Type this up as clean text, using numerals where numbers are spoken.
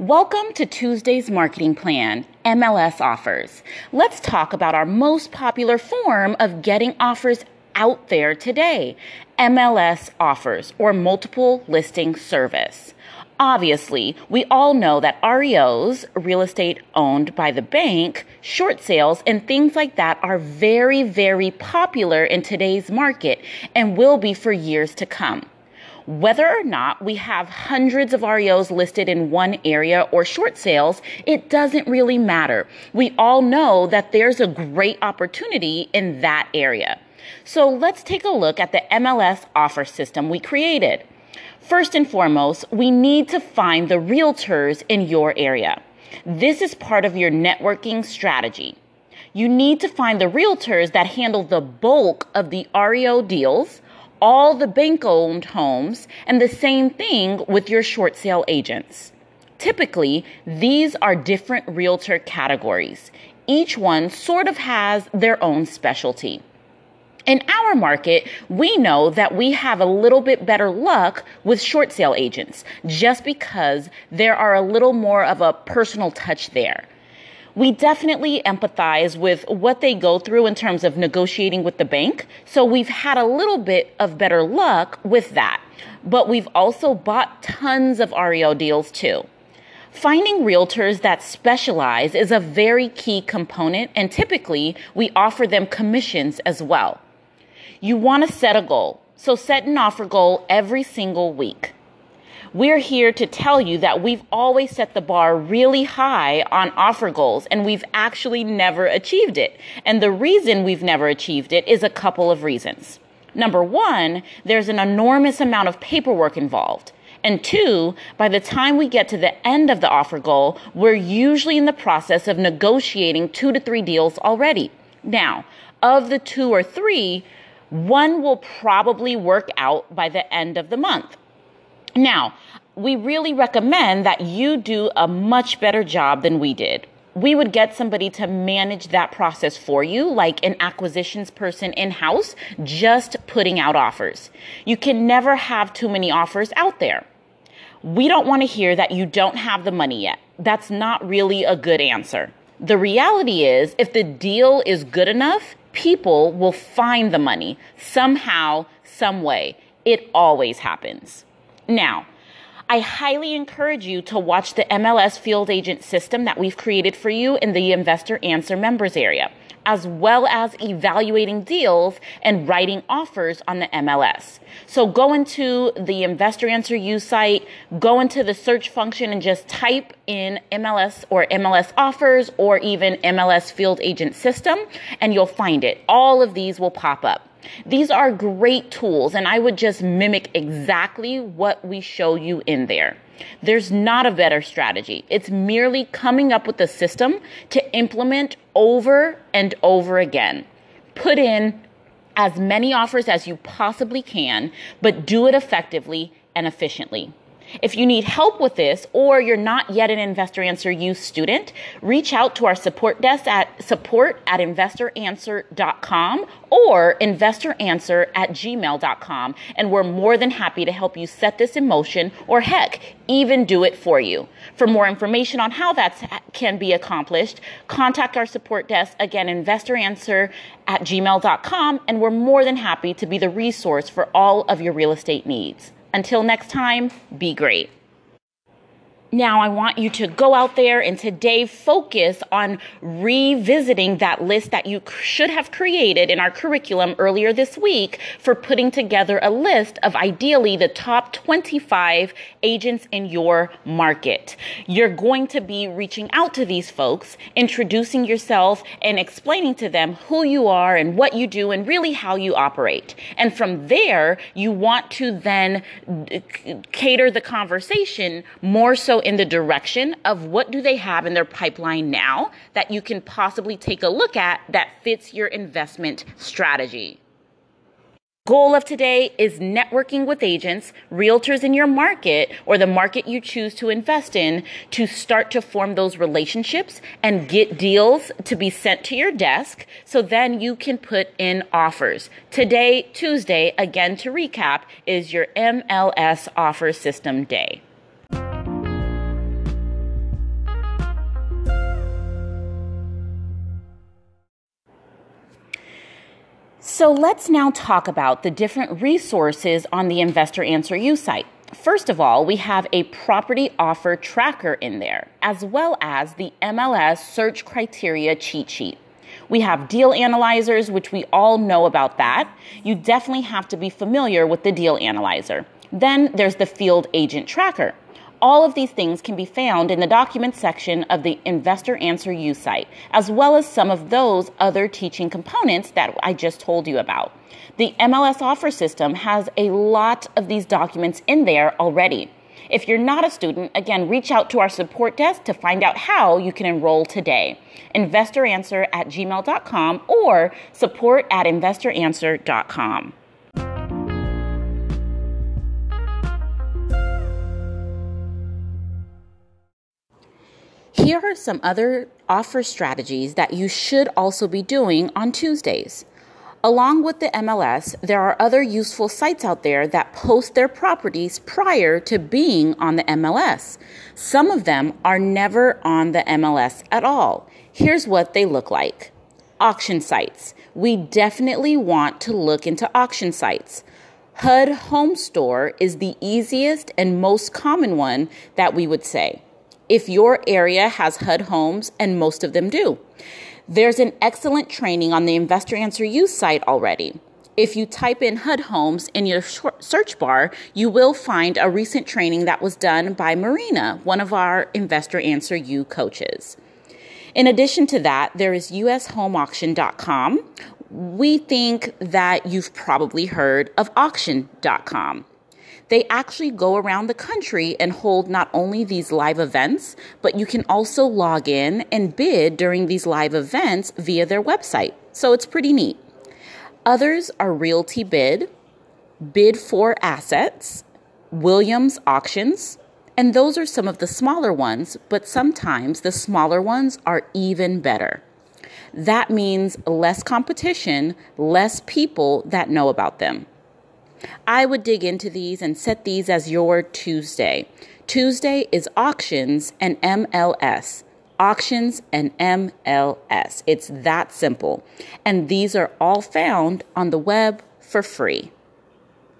Welcome to Tuesday's Marketing Plan, MLS Offers. Let's talk about our most popular form of getting offers out there today, MLS Offers, or Multiple Listing Service. Obviously, we all know that REOs, real estate owned by the bank, short sales, and things like that are very, very popular in today's market and will be for years to come. Whether or not we have hundreds of REOs listed in one area or short sales, it doesn't really matter. We all know that there's a great opportunity in that area. So let's take a look at the MLS offer system we created. First and foremost, we need to find the realtors in your area. This is part of your networking strategy. You need to find the realtors that handle the bulk of the REO deals, all the bank-owned homes, and the same thing with your short sale agents. Typically, these are different realtor categories. Each one sort of has their own specialty. In our market, we know that we have a little bit better luck with short sale agents just because there are a little more of a personal touch there. We definitely empathize with what they go through in terms of negotiating with the bank, so we've had a little bit of better luck with that. But we've also bought tons of REO deals too. Finding realtors that specialize is a very key component, and typically we offer them commissions as well. You want to set a goal, so set an offer goal every single week. We're here to tell you that we've always set the bar really high on offer goals, and we've actually never achieved it. And the reason we've never achieved it is a couple of reasons. Number one, there's an enormous amount of paperwork involved. And two, by the time we get to the end of the offer goal, we're usually in the process of negotiating 2 to 3 deals already. Now, of the 2 or 3, one will probably work out by the end of the month. Now, we really recommend that you do a much better job than we did. We would get somebody to manage that process for you, like an acquisitions person in-house, just putting out offers. You can never have too many offers out there. We don't want to hear that you don't have the money yet. That's not really a good answer. The reality is, if the deal is good enough, people will find the money somehow, some way. It always happens. Now, I highly encourage you to watch the MLS field agent system that we've created for you in the Investor Answer members area, as well as evaluating deals and writing offers on the MLS. So go into the InvestorAnswerU site, go into the search function and just type in MLS or MLS offers or even MLS field agent system, and you'll find it. All of these will pop up. These are great tools, and I would just mimic exactly what we show you in there. There's not a better strategy. It's merely coming up with a system to implement over and over again. Put in as many offers as you possibly can, but do it effectively and efficiently. If you need help with this or you're not yet an InvestorAnswerU student, reach out to our support desk at support@InvestorAnswer.com or InvestorAnswer@gmail.com, and we're more than happy to help you set this in motion or, heck, even do it for you. For more information on how that can be accomplished, contact our support desk, again, InvestorAnswer@gmail.com, and we're more than happy to be the resource for all of your real estate needs. Until next time, be great. Now, I want you to go out there and today focus on revisiting that list that you should have created in our curriculum earlier this week for putting together a list of ideally the top 25 agents in your market. You're going to be reaching out to these folks, introducing yourself and explaining to them who you are and what you do and really how you operate. And from there, you want to then cater the conversation more so in the direction of what do they have in their pipeline now that you can possibly take a look at that fits your investment strategy. Goal of today is networking with agents, realtors in your market or the market you choose to invest in to start to form those relationships and get deals to be sent to your desk so then you can put in offers. Today, Tuesday, again to recap, is your MLS offer system day. So let's now talk about the different resources on the Investor Answer You site. First of all, we have a property offer tracker in there, as well as the MLS search criteria cheat sheet. We have deal analyzers, which we all know about that. You definitely have to be familiar with the deal analyzer. Then there's the field agent tracker. All of these things can be found in the documents section of the Investor Answer You site, as well as some of those other teaching components that I just told you about. The MLS offer system has a lot of these documents in there already. If you're not a student, again, reach out to our support desk to find out how you can enroll today. InvestorAnswer@gmail.com or support@InvestorAnswer.com. Here are some other offer strategies that you should also be doing on Tuesdays. Along with the MLS, there are other useful sites out there that post their properties prior to being on the MLS. Some of them are never on the MLS at all. Here's what they look like. Auction sites. We definitely want to look into auction sites. HUD Home Store is the easiest and most common one that we would say, if your area has HUD homes, and most of them do. There's an excellent training on the Investor Answer You site already. If you type in HUD homes in your search bar, you will find a recent training that was done by Marina, one of our Investor Answer You coaches. In addition to that, there is USHomeAuction.com. We think that you've probably heard of Auction.com. They actually go around the country and hold not only these live events, but you can also log in and bid during these live events via their website. So it's pretty neat. Others are Realty Bid, Bid for Assets, Williams Auctions, and those are some of the smaller ones, but sometimes the smaller ones are even better. That means less competition, less people that know about them. I would dig into these and set these as your Tuesday. Tuesday is auctions and MLS. Auctions and MLS. It's that simple. And these are all found on the web for free.